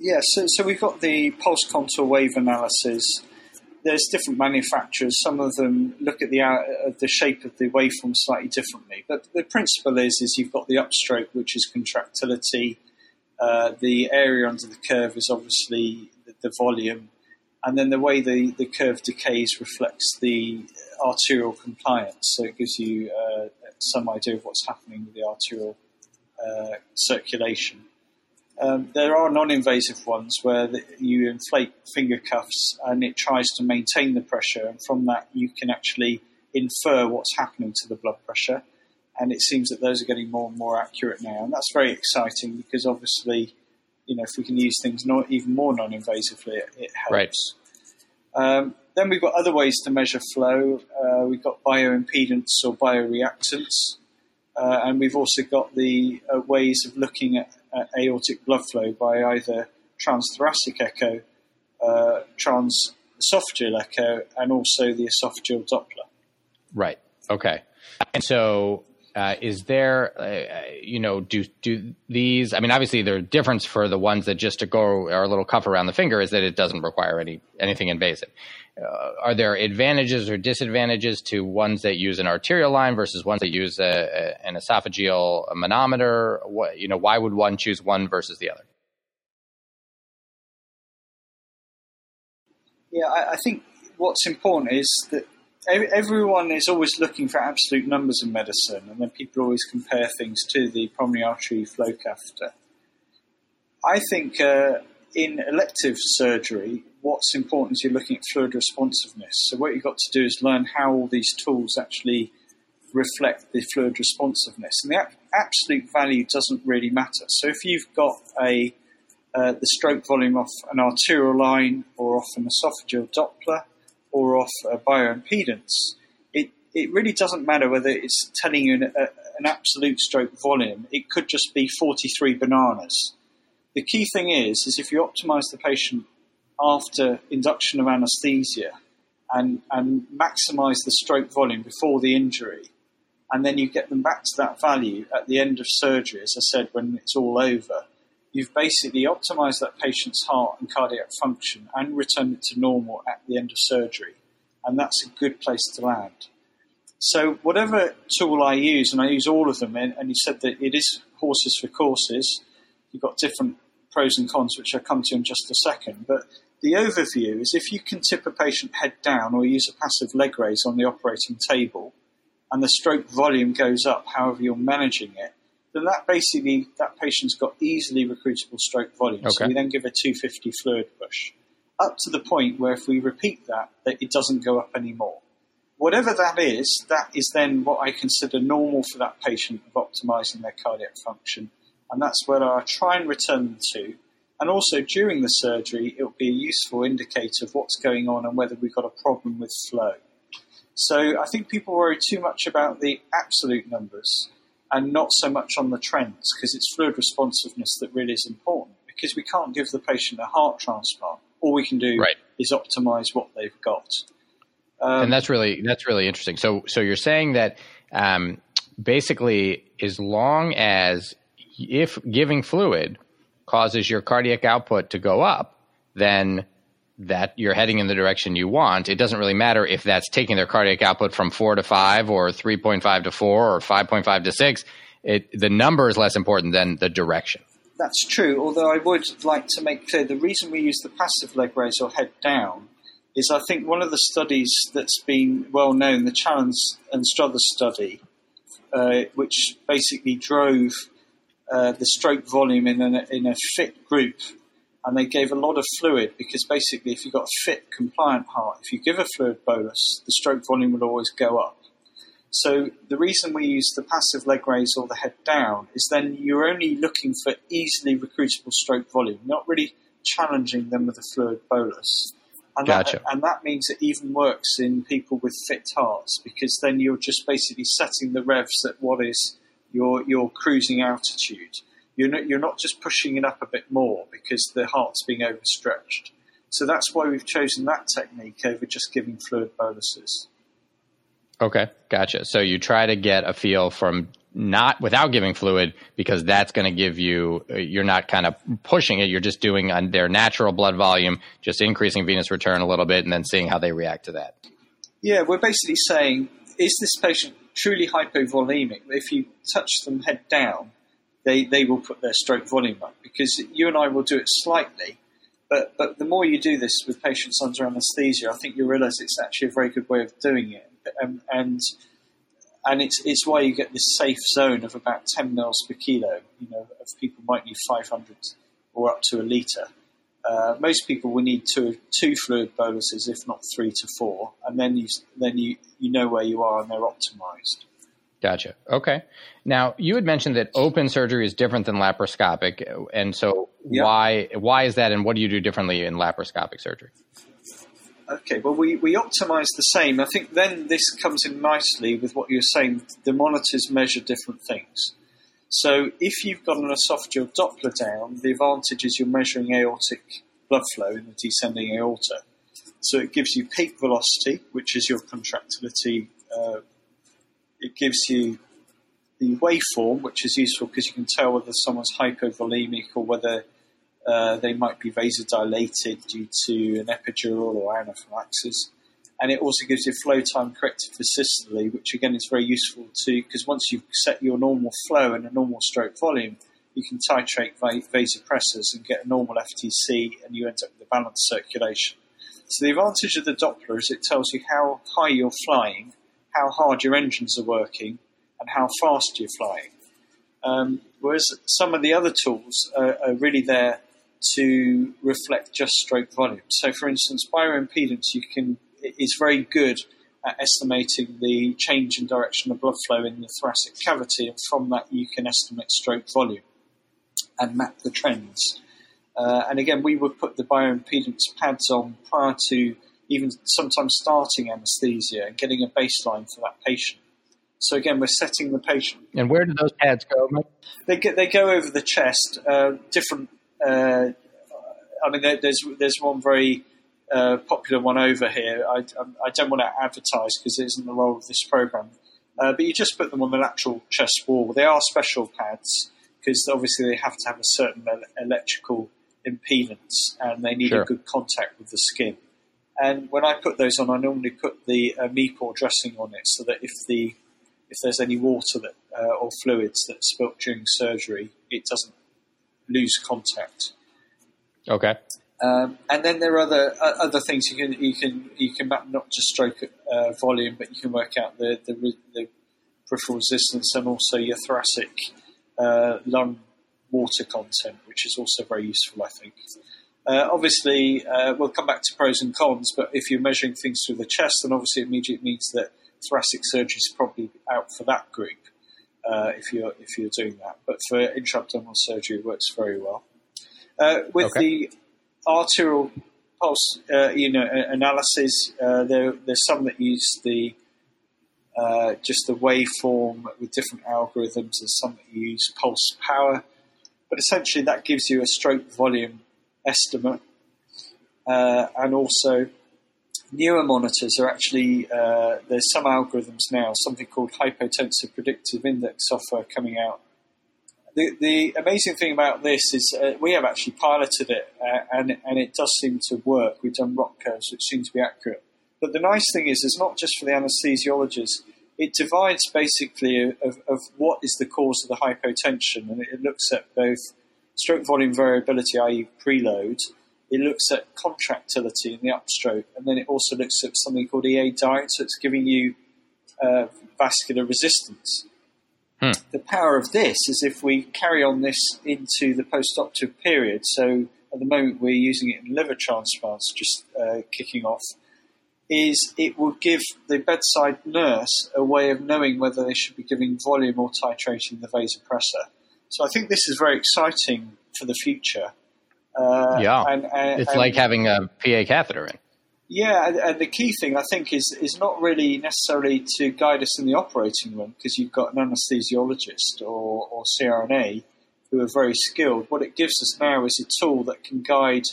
Yeah, so, so we've got the pulse contour wave analysis. There's different manufacturers. Some of them look at the uh, the shape of the waveform slightly differently. But the principle is is you've got the upstroke, which is contractility. Uh, the area under the curve is obviously the, the volume. And then the way the, the curve decays reflects the arterial compliance. So it gives you uh, some idea of what's happening with the arterial uh, circulation. Um, there are non-invasive ones where the, you inflate finger cuffs and it tries to maintain the pressure, and from that you can actually infer what's happening to the blood pressure. And it seems that those are getting more and more accurate now. And that's very exciting because obviously, you know, if we can use things not even more non-invasively, it, it helps. Right. Um, then we've got other ways to measure flow. Uh, we've got bioimpedance or bioreactance. Uh, and we've also got the uh, ways of looking at, at aortic blood flow by either transthoracic echo, uh, transesophageal echo, and also the esophageal Doppler. Right. Okay. And so... Uh, is there, uh, you know, do do these, I mean, obviously the difference for the ones that just to go or a little cuff around the finger is that it doesn't require any anything invasive. Uh, are there advantages or disadvantages to ones that use an arterial line versus ones that use a, a, an esophageal manometer? What, you know, why would one choose one versus the other? Yeah, I, I think what's important is that everyone is always looking for absolute numbers in medicine, and then people always compare things to the pulmonary artery flow catheter. I think uh, in elective surgery, what's important is you're looking at fluid responsiveness. So what you've got to do is learn how all these tools actually reflect the fluid responsiveness. And the a- absolute value doesn't really matter. So if you've got a uh, the stroke volume off an arterial line or off an esophageal Doppler, or off a bioimpedance, it, it really doesn't matter whether it's telling you an, a, an absolute stroke volume. It could just be forty-three bananas. The key thing is, is if you optimise the patient after induction of anaesthesia and, and maximise the stroke volume before the injury, and then you get them back to that value at the end of surgery, as I said, when it's all over, you've basically optimised that patient's heart and cardiac function and returned it to normal at the end of surgery. And that's a good place to land. So whatever tool I use, and I use all of them, and, and you said that it is horses for courses, you've got different pros and cons, which I'll come to in just a second. But the overview is if you can tip a patient head down or use a passive leg raise on the operating table, and the stroke volume goes up however you're managing it, then that basically, that patient's got easily recruitable stroke volume. Okay. So we then give a two fifty fluid push up to the point where if we repeat that, that it doesn't go up anymore. Whatever that is, that is then what I consider normal for that patient of optimizing their cardiac function. And that's where I try and return them to. And also during the surgery, it'll be a useful indicator of what's going on and whether we've got a problem with flow. So I think people worry too much about the absolute numbers and not so much on the trends, because it's fluid responsiveness that really is important, because we can't give the patient a heart transplant. All we can do right. is optimize what they've got. Um, and that's really that's really interesting. So so you're saying that um, basically as long as if giving fluid causes your cardiac output to go up, then that you're heading in the direction you want. It doesn't really matter if that's taking their cardiac output from four to five or three point five to four or five point five to six. It, the number is less important than the direction. That's true. Although I would like to make clear, the reason we use the passive leg raise or head down is I think one of the studies that's been well known, the Challenge and Struthers study, uh, which basically drove uh, the stroke volume in, an, in a fit group. And they gave a lot of fluid because basically if you've got a fit, compliant heart, if you give a fluid bolus, the stroke volume will always go up. So the reason we use the passive leg raise or the head down is then you're only looking for easily recruitable stroke volume, not really challenging them with a fluid bolus. And, gotcha. that, and that means it even works in people with fit hearts, because then you're just basically setting the revs at what is your your cruising altitude. You're not, you're not just pushing it up a bit more because the heart's being overstretched. So that's why we've chosen that technique over just giving fluid boluses. Okay, gotcha. So you try to get a feel from not without giving fluid, because that's going to give you, you're not kind of pushing it. You're just doing on their natural blood volume, just increasing venous return a little bit and then seeing how they react to that. Yeah, we're basically saying, is this patient truly hypovolemic? If you touch them head down, They they will put their stroke volume up, because you and I will do it slightly, but but the more you do this with patients under anaesthesia, I think you realise it's actually a very good way of doing it, and and, and it's it's why you get this safe zone of about ten mils per kilo. You know, of people might need five hundred or up to a litre. Uh, most people will need two two fluid boluses, if not three to four, and then you then you you know where you are and they're optimised. Gotcha. Okay. Now, you had mentioned that open surgery is different than laparoscopic. And so yep. why why is that, and what do you do differently in laparoscopic surgery? Okay, well, we, we optimize the same. I think then this comes in nicely with what you're saying. The monitors measure different things. So if you've got an esophageal Doppler down, the advantage is you're measuring aortic blood flow in the descending aorta. So it gives you peak velocity, which is your contractility. Uh, it gives you the waveform, which is useful because you can tell whether someone's hypovolemic or whether uh, they might be vasodilated due to an epidural or anaphylaxis. And it also gives you flow time corrected for systole, which again is very useful too, because once you've set your normal flow and a normal stroke volume, you can titrate vasopressors and get a normal F T C, and you end up with a balanced circulation. So the advantage of the Doppler is it tells you how high you're flying, how hard your engines are working, and how fast you're flying. Um, whereas some of the other tools are, are really there to reflect just stroke volume. So for instance, bioimpedance you can is very good at estimating the change in direction of blood flow in the thoracic cavity, and from that you can estimate stroke volume and map the trends. Uh, and again, we would put the bioimpedance pads on prior to even sometimes starting anaesthesia and getting a baseline for that patient. So again, we're setting the patient. And where do those pads go? They go, they go over the chest. Uh, different. Uh, I mean, there's there's one very uh, popular one over here. I, I don't want to advertise because it isn't the role of this program. Uh, but you just put them on the lateral chest wall. They are special pads because obviously they have to have a certain electrical impedance and they need sure. a good contact with the skin. And when I put those on, I normally put the uh, M E P O R dressing on it so that if the if there's any water that uh, or fluids that's spilt during surgery, it doesn't lose contact. Okay. Um, and then there are other uh, other things you can you can you can map, not just stroke uh, volume, but you can work out the the, the peripheral resistance and also your thoracic uh, lung water content, which is also very useful, I think. Uh, obviously, uh, we'll come back to pros and cons, but if you're measuring things through the chest, then obviously it immediately means that thoracic surgery is probably out for that group uh, if you're if you're doing that. But for intra-abdominal surgery, it works very well. Uh, with okay. the arterial pulse uh, you know, analysis, uh, there, there's some that use the uh, just the waveform with different algorithms, and some that use pulse power. But essentially, that gives you a stroke volume estimate, uh, and also newer monitors are actually uh, there's some algorithms now, something called hypotensive predictive index software coming out. The the amazing thing about this is uh, we have actually piloted it, uh, and and it does seem to work. We've done rock curves which seem to be accurate. But the nice thing is, it's not just for the anesthesiologist. It divides basically of, of what is the cause of the hypotension, and it, it looks at both stroke volume variability, that is preload. It looks at contractility in the upstroke, and then it also looks at something called E A diet, so it's giving you uh, vascular resistance. Hmm. The power of this is if we carry on this into the post-operative period, so at the moment we're using it in liver transplants, just uh, kicking off, is it will give the bedside nurse a way of knowing whether they should be giving volume or titrating the vasopressor. So I think this is very exciting for the future. Uh, yeah, and, and, it's and, like having a P A catheter in. Yeah, and, and the key thing, I think, is is not really necessarily to guide us in the operating room because you've got an anesthesiologist or, or C R N A who are very skilled. What it gives us now is a tool that can guide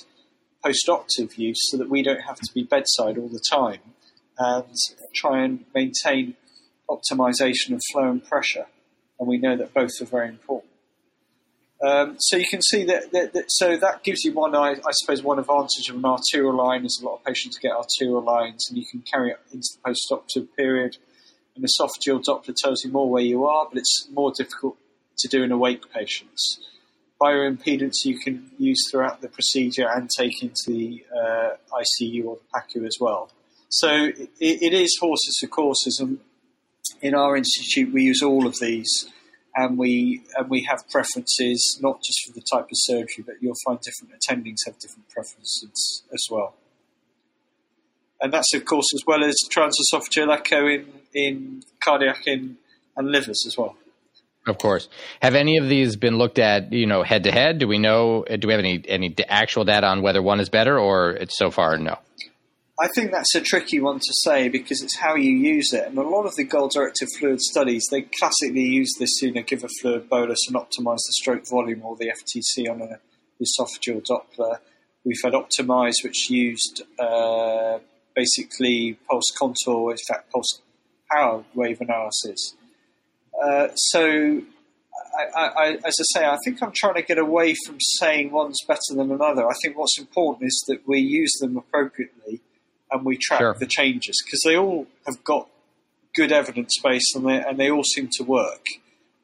post-operative use so that we don't have to be bedside all the time and try and maintain optimization of flow and pressure. And we know that both are very important. Um, so you can see that, that, that. So that gives you one, I, I suppose, one advantage of an arterial line is a lot of patients get arterial lines, and you can carry it into the post-operative period. An esophageal Doppler tells you more where you are, but it's more difficult to do in awake patients. Bioimpedance you can use throughout the procedure and take into the uh, I C U or the PACU as well. So it, it is horses for courses, and in our institute we use all of these. And we and we have preferences, not just for the type of surgery, but you'll find different attendings have different preferences as well. And that's, of course, as well as transesophageal echo in, in cardiac in and livers as well. Of course. Have any of these been looked at, you know, head to head? Do we know, do we have any, any actual data on whether one is better, or it's so far no? I think that's a tricky one to say because it's how you use it. And a lot of the goal-directed fluid studies, they classically use this, you know, give a fluid bolus and optimize the stroke volume, or the F T C on an esophageal Doppler. We've had Optimize, which used uh, basically pulse contour, in fact, pulse power wave analysis. Uh, so, I, I, as I say, I think I'm trying to get away from saying one's better than another. I think what's important is that we use them appropriately and we track sure. the changes, because they all have got good evidence base and they, and they all seem to work.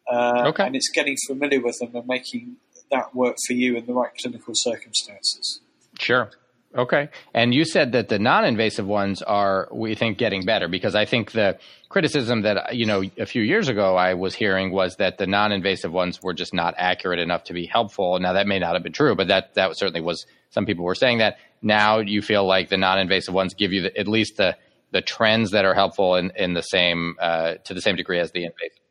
Uh, okay. And it's getting familiar with them and making that work for you in the right clinical circumstances. Sure. Okay. And you said that the non-invasive ones are, we think, getting better, because I think the criticism that, you know, a few years ago I was hearing was that the non-invasive ones were just not accurate enough to be helpful. Now, that may not have been true, but that, that certainly was, some people were saying that. Now you feel like the non-invasive ones give you the, at least the, the trends that are helpful in, in the same, uh, to the same degree as the invasive.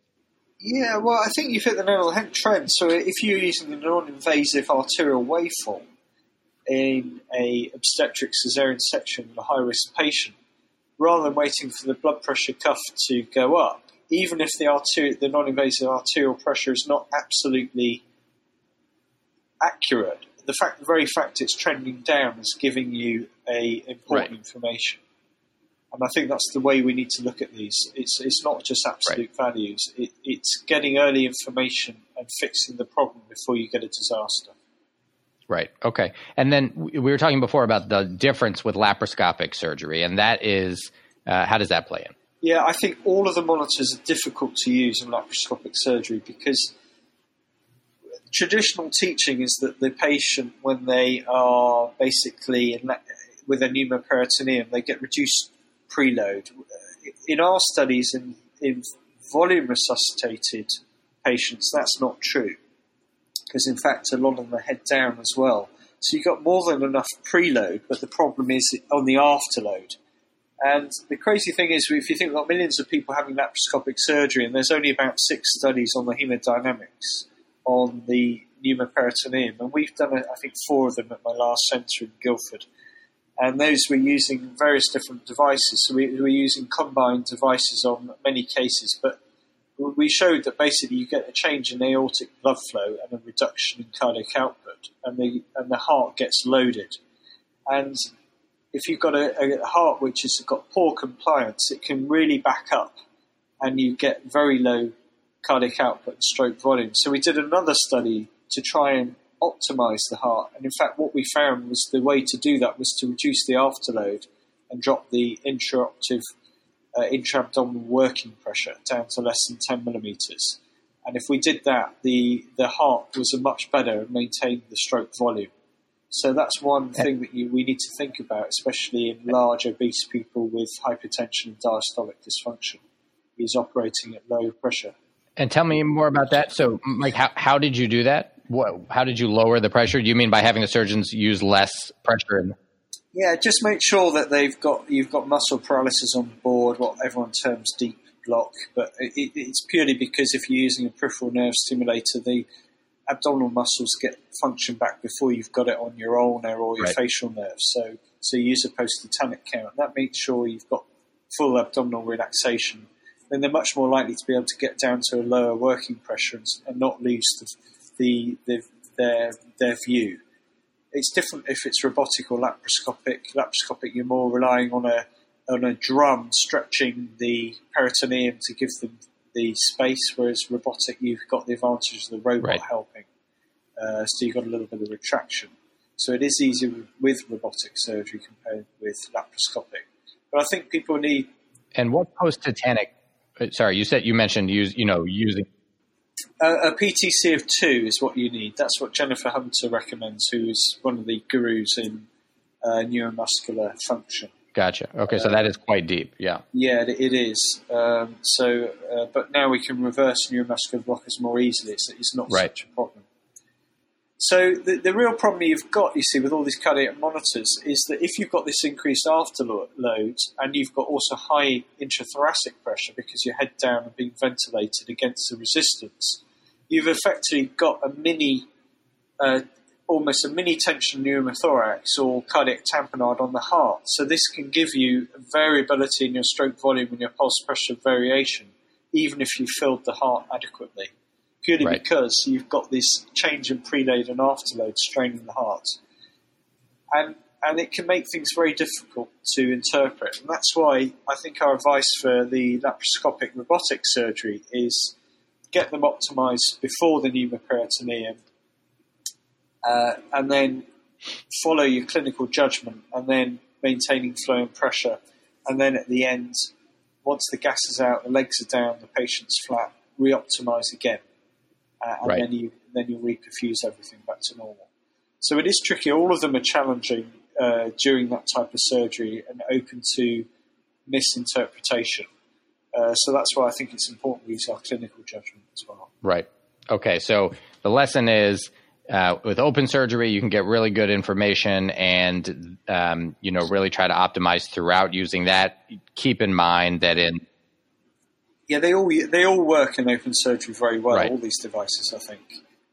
Yeah, well, I think you've hit the nail on the head, Trent. So if you're using the non-invasive arterial waveform in a obstetric cesarean section in a high-risk patient, rather than waiting for the blood pressure cuff to go up, even if the arterial, the non-invasive arterial pressure is not absolutely accurate, the fact, the very fact it's trending down is giving you a important right. information. And I think that's the way we need to look at these. It's it's not just absolute right. values. It, it's getting early information and fixing the problem before you get a disaster. Right. Okay. And then we were talking before about the difference with laparoscopic surgery, and that is, uh, how does that play in? Yeah, I think all of the monitors are difficult to use in laparoscopic surgery because traditional teaching is that the patient, when they are basically in la- with a pneumoperitoneum, they get reduced preload. In our studies, in, in volume resuscitated patients, that's not true, because in fact a lot of them are head down as well. So you've got more than enough preload, but the problem is on the afterload. And the crazy thing is, if you think about millions of people having laparoscopic surgery, and there's only about six studies on the hemodynamics on the pneumoperitoneum, and we've done, I think, four of them at my last centre in Guildford. And those were using various different devices. So we, we were using combined devices on many cases, but we showed that basically you get a change in aortic blood flow and a reduction in cardiac output, and the and the heart gets loaded. And if you've got a, a heart which has got poor compliance, it can really back up, and you get very low cardiac output and stroke volume. So we did another study to try and optimize the heart, and in fact what we found was the way to do that was to reduce the afterload and drop the intraoperative uh, intra-abdominal working pressure down to less than ten millimeters. And if we did that, the the heart was a much better and maintained the stroke volume. So that's one thing that you, we need to think about, especially in large obese people with hypertension and diastolic dysfunction, is operating at low pressure. And tell me more about that. So, Mike, how, how did you do that? What, how did you lower the pressure? Do you mean by having the surgeons use less pressure? In- yeah, just make sure that they've got you've got muscle paralysis on board, what everyone terms deep block. But it, it's purely because if you're using a peripheral nerve stimulator, the abdominal muscles get function back before you've got it on your ulnar or your right. facial nerve. So, so you use a post-tetanic count. That makes sure you've got full abdominal relaxation. Then they're much more likely to be able to get down to a lower working pressure and, and not lose the, the, the their their view. It's different if it's robotic or laparoscopic. Laparoscopic, you're more relying on a on a drum stretching the peritoneum to give them the space, whereas robotic, you've got the advantage of the robot right. helping. Uh, so you've got a little bit of retraction. So it is easier with robotic surgery compared with laparoscopic. But I think people need... And what post-tetanic... Sorry, you said you mentioned use, you know, using uh, a P T C of two is what you need. That's what Jennifer Hunter recommends, who is one of the gurus in uh, neuromuscular function. Gotcha. Okay, uh, so that is quite deep. Yeah. Yeah, it, it is. Um, so, uh, but now we can reverse neuromuscular blockers more easily. So it's not right. such a problem. So the, the real problem you've got, you see, with all these cardiac monitors is that if you've got this increased afterload and you've got also high intrathoracic pressure because your head down and being ventilated against the resistance, you've effectively got a mini, uh, almost a mini tension pneumothorax or cardiac tamponade on the heart. So this can give you variability in your stroke volume and your pulse pressure variation, even if you filled the heart adequately. Purely right. because you've got this change in preload and afterload straining the heart. And and it can make things very difficult to interpret. And that's why I think our advice for the laparoscopic robotic surgery is get them optimised before the pneumoperitoneum uh, and then follow your clinical judgment and then maintaining flow and pressure. And then at the end, once the gas is out, the legs are down, the patient's flat, re-optimise again. Uh, and right. then you then you reperfuse everything back to normal. So it is tricky. All of them are challenging uh, during that type of surgery and open to misinterpretation. Uh, so that's why I think it's important we use our clinical judgment as well. Right. Okay. So the lesson is uh, with open surgery, you can get really good information and um, you know really try to optimize throughout using that. Keep in mind that in Yeah, they all they all work in open surgery very well, right. all these devices, I think.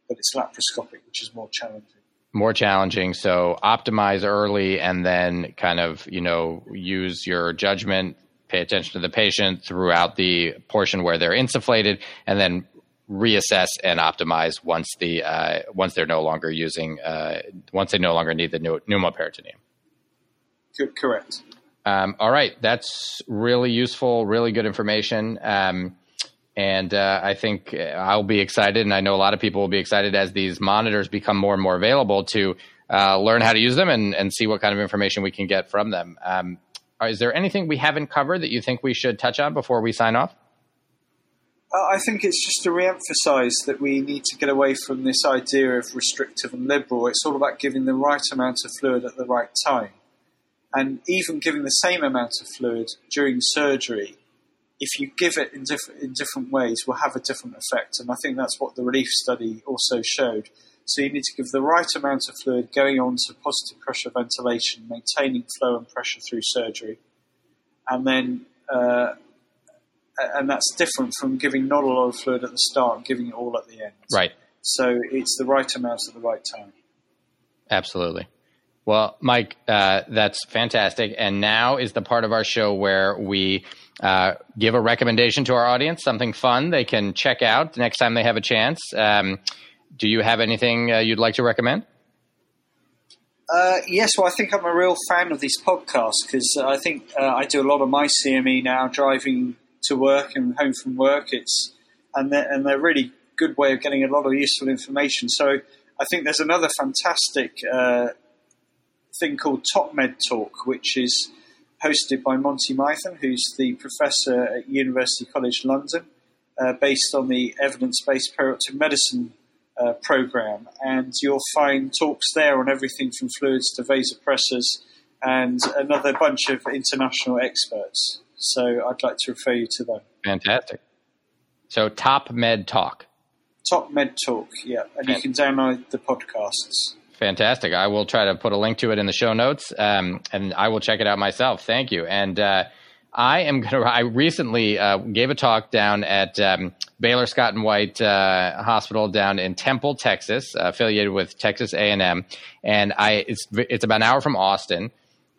But it's laparoscopic, which is more challenging. More challenging. So optimize early and then kind of, you know, use your judgment, pay attention to the patient throughout the portion where they're insufflated, and then reassess and optimize once the uh, once they're no longer using, uh, once they no longer need the pneumoperitoneum. Correct. Um, all right. That's really useful, really good information. Um, and uh, I think I'll be excited, and I know a lot of people will be excited as these monitors become more and more available to uh, learn how to use them and, and see what kind of information we can get from them. Um, is there anything we haven't covered that you think we should touch on before we sign off? Uh, I think it's just to reemphasize that we need to get away from this idea of restrictive and liberal. It's all about giving the right amount of fluid at the right time. And even giving the same amount of fluid during surgery, if you give it in, diff- in different ways, will have a different effect. And I think that's what the relief study also showed. So you need to give the right amount of fluid going on to positive pressure ventilation, maintaining flow and pressure through surgery. And then, uh, and that's different from giving not a lot of fluid at the start and giving it all at the end. Right. So it's the right amount at the right time. Absolutely. Well, Mike, uh, that's fantastic. And now is the part of our show where we uh, give a recommendation to our audience, something fun they can check out next time they have a chance. Um, do you have anything uh, you'd like to recommend? Uh, yes, well, I think I'm a real fan of these podcasts because I think uh, I do a lot of my C M E now, driving to work and home from work. It's and they're, and they're a really good way of getting a lot of useful information. So I think there's another fantastic uh thing called Top Med Talk, which is hosted by Monty Mythen, who's the professor at University College London, uh, based on the evidence-based perioperative medicine uh, program. And you'll find talks there on everything from fluids to vasopressors and another bunch of international experts. So I'd like to refer you to them. Fantastic. So Top Med Talk. Top Med Talk, yeah. And you can download the podcasts. Fantastic. I will try to put a link to it in the show notes, um, and I will check it out myself. Thank you. And uh, I am going to, I recently uh, gave a talk down at um, Baylor Scott and White uh, Hospital down in Temple, Texas, uh, affiliated with Texas A and M. And I, it's, it's about an hour from Austin.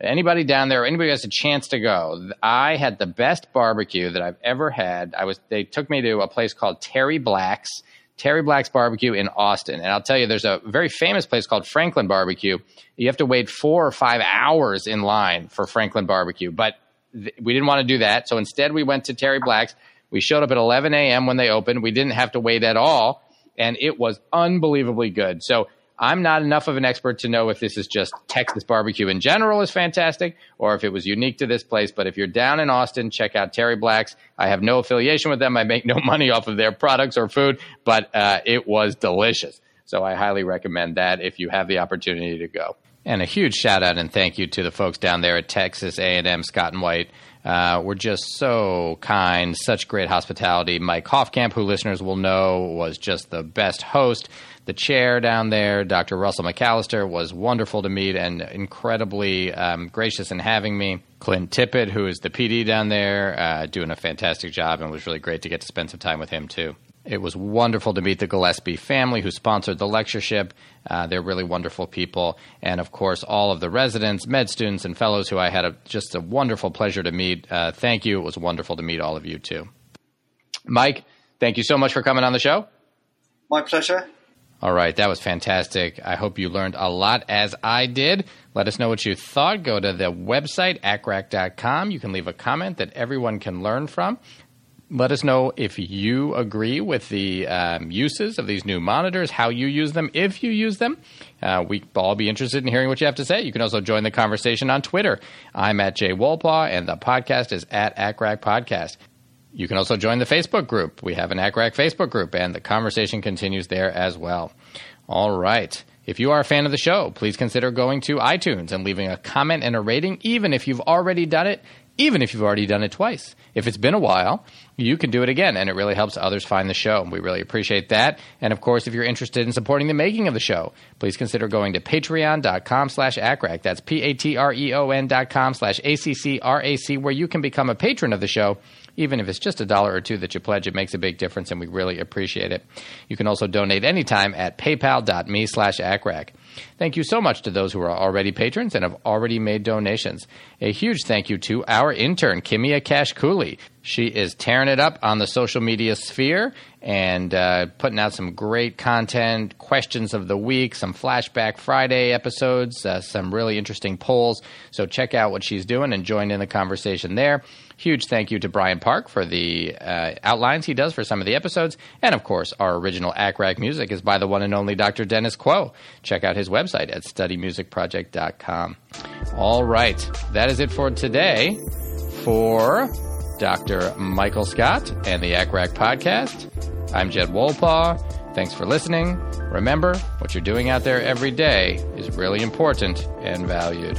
Anybody down there, anybody who has a chance to go, I had the best barbecue that I've ever had. I was, they took me to a place called Terry Black's. Terry Black's Barbecue in Austin. And I'll tell you, there's a very famous place called Franklin Barbecue. You have to wait four or five hours in line for Franklin Barbecue. But th- we didn't want to do that. So instead, we went to Terry Black's. We showed up at eleven a.m. when they opened. We didn't have to wait at all. And it was unbelievably good. So I'm not enough of an expert to know if this is just Texas barbecue in general is fantastic or if it was unique to this place. But if you're down in Austin, check out Terry Black's. I have no affiliation with them. I make no money off of their products or food, but uh, it was delicious. So I highly recommend that if you have the opportunity to go. And a huge shout out and thank you to the folks down there at Texas A and M Scott and White. Uh, we're just so kind, such great hospitality. Mike Hofkamp, who listeners will know, was just the best host. The chair down there, Doctor Russell McAllister, was wonderful to meet and incredibly um, gracious in having me. Clint Tippett, who is the P D down there, uh, doing a fantastic job, and it was really great to get to spend some time with him too. It was wonderful to meet the Gillespie family who sponsored the lectureship. Uh, they're really wonderful people. And, of course, all of the residents, med students, and fellows who I had a, just a wonderful pleasure to meet. Uh, thank you. It was wonderful to meet all of you, too. Mike, thank you so much for coming on the show. My pleasure. All right. That was fantastic. I hope you learned a lot, as I did. Let us know what you thought. Go to the website, A C R A C dot com. You can leave a comment that everyone can learn from. Let us know if you agree with the um, uses of these new monitors, how you use them, if you use them. Uh, we'd all be interested in hearing what you have to say. You can also join the conversation on Twitter. I'm at Jed Wolpaw, and the podcast is at A C R A C Podcast. You can also join the Facebook group. We have an A C R A C Facebook group, and the conversation continues there as well. All right. If you are a fan of the show, please consider going to iTunes and leaving a comment and a rating, even if you've already done it. Even if you've already done it twice. If it's been a while, you can do it again, and it really helps others find the show. We really appreciate that. And, of course, if you're interested in supporting the making of the show, please consider going to patreon.com slash ACRAC. That's P-A-T-R-E-O-N dot com slash A-C-C-R-A-C, where you can become a patron of the show. Even if it's just a dollar or two that you pledge, it makes a big difference, and we really appreciate it. You can also donate anytime at paypal.me slash ACRAC. Thank you so much to those who are already patrons and have already made donations. A huge thank you to our intern, Kimia Kashkouli. She is tearing it up on the social media sphere and uh, putting out some great content, questions of the week, some Flashback Friday episodes, uh, some really interesting polls. So check out what she's doing and join in the conversation there. Huge thank you to Brian Park for the uh, outlines he does for some of the episodes. And, of course, our original A C R A C music is by the one and only Doctor Dennis Kuo. Check out his website at study music project dot com. All right. That is it for today for Doctor Michael Scott and the A C R A C Podcast. I'm Jed Wolpaw. Thanks for listening. Remember, what you're doing out there every day is really important and valued.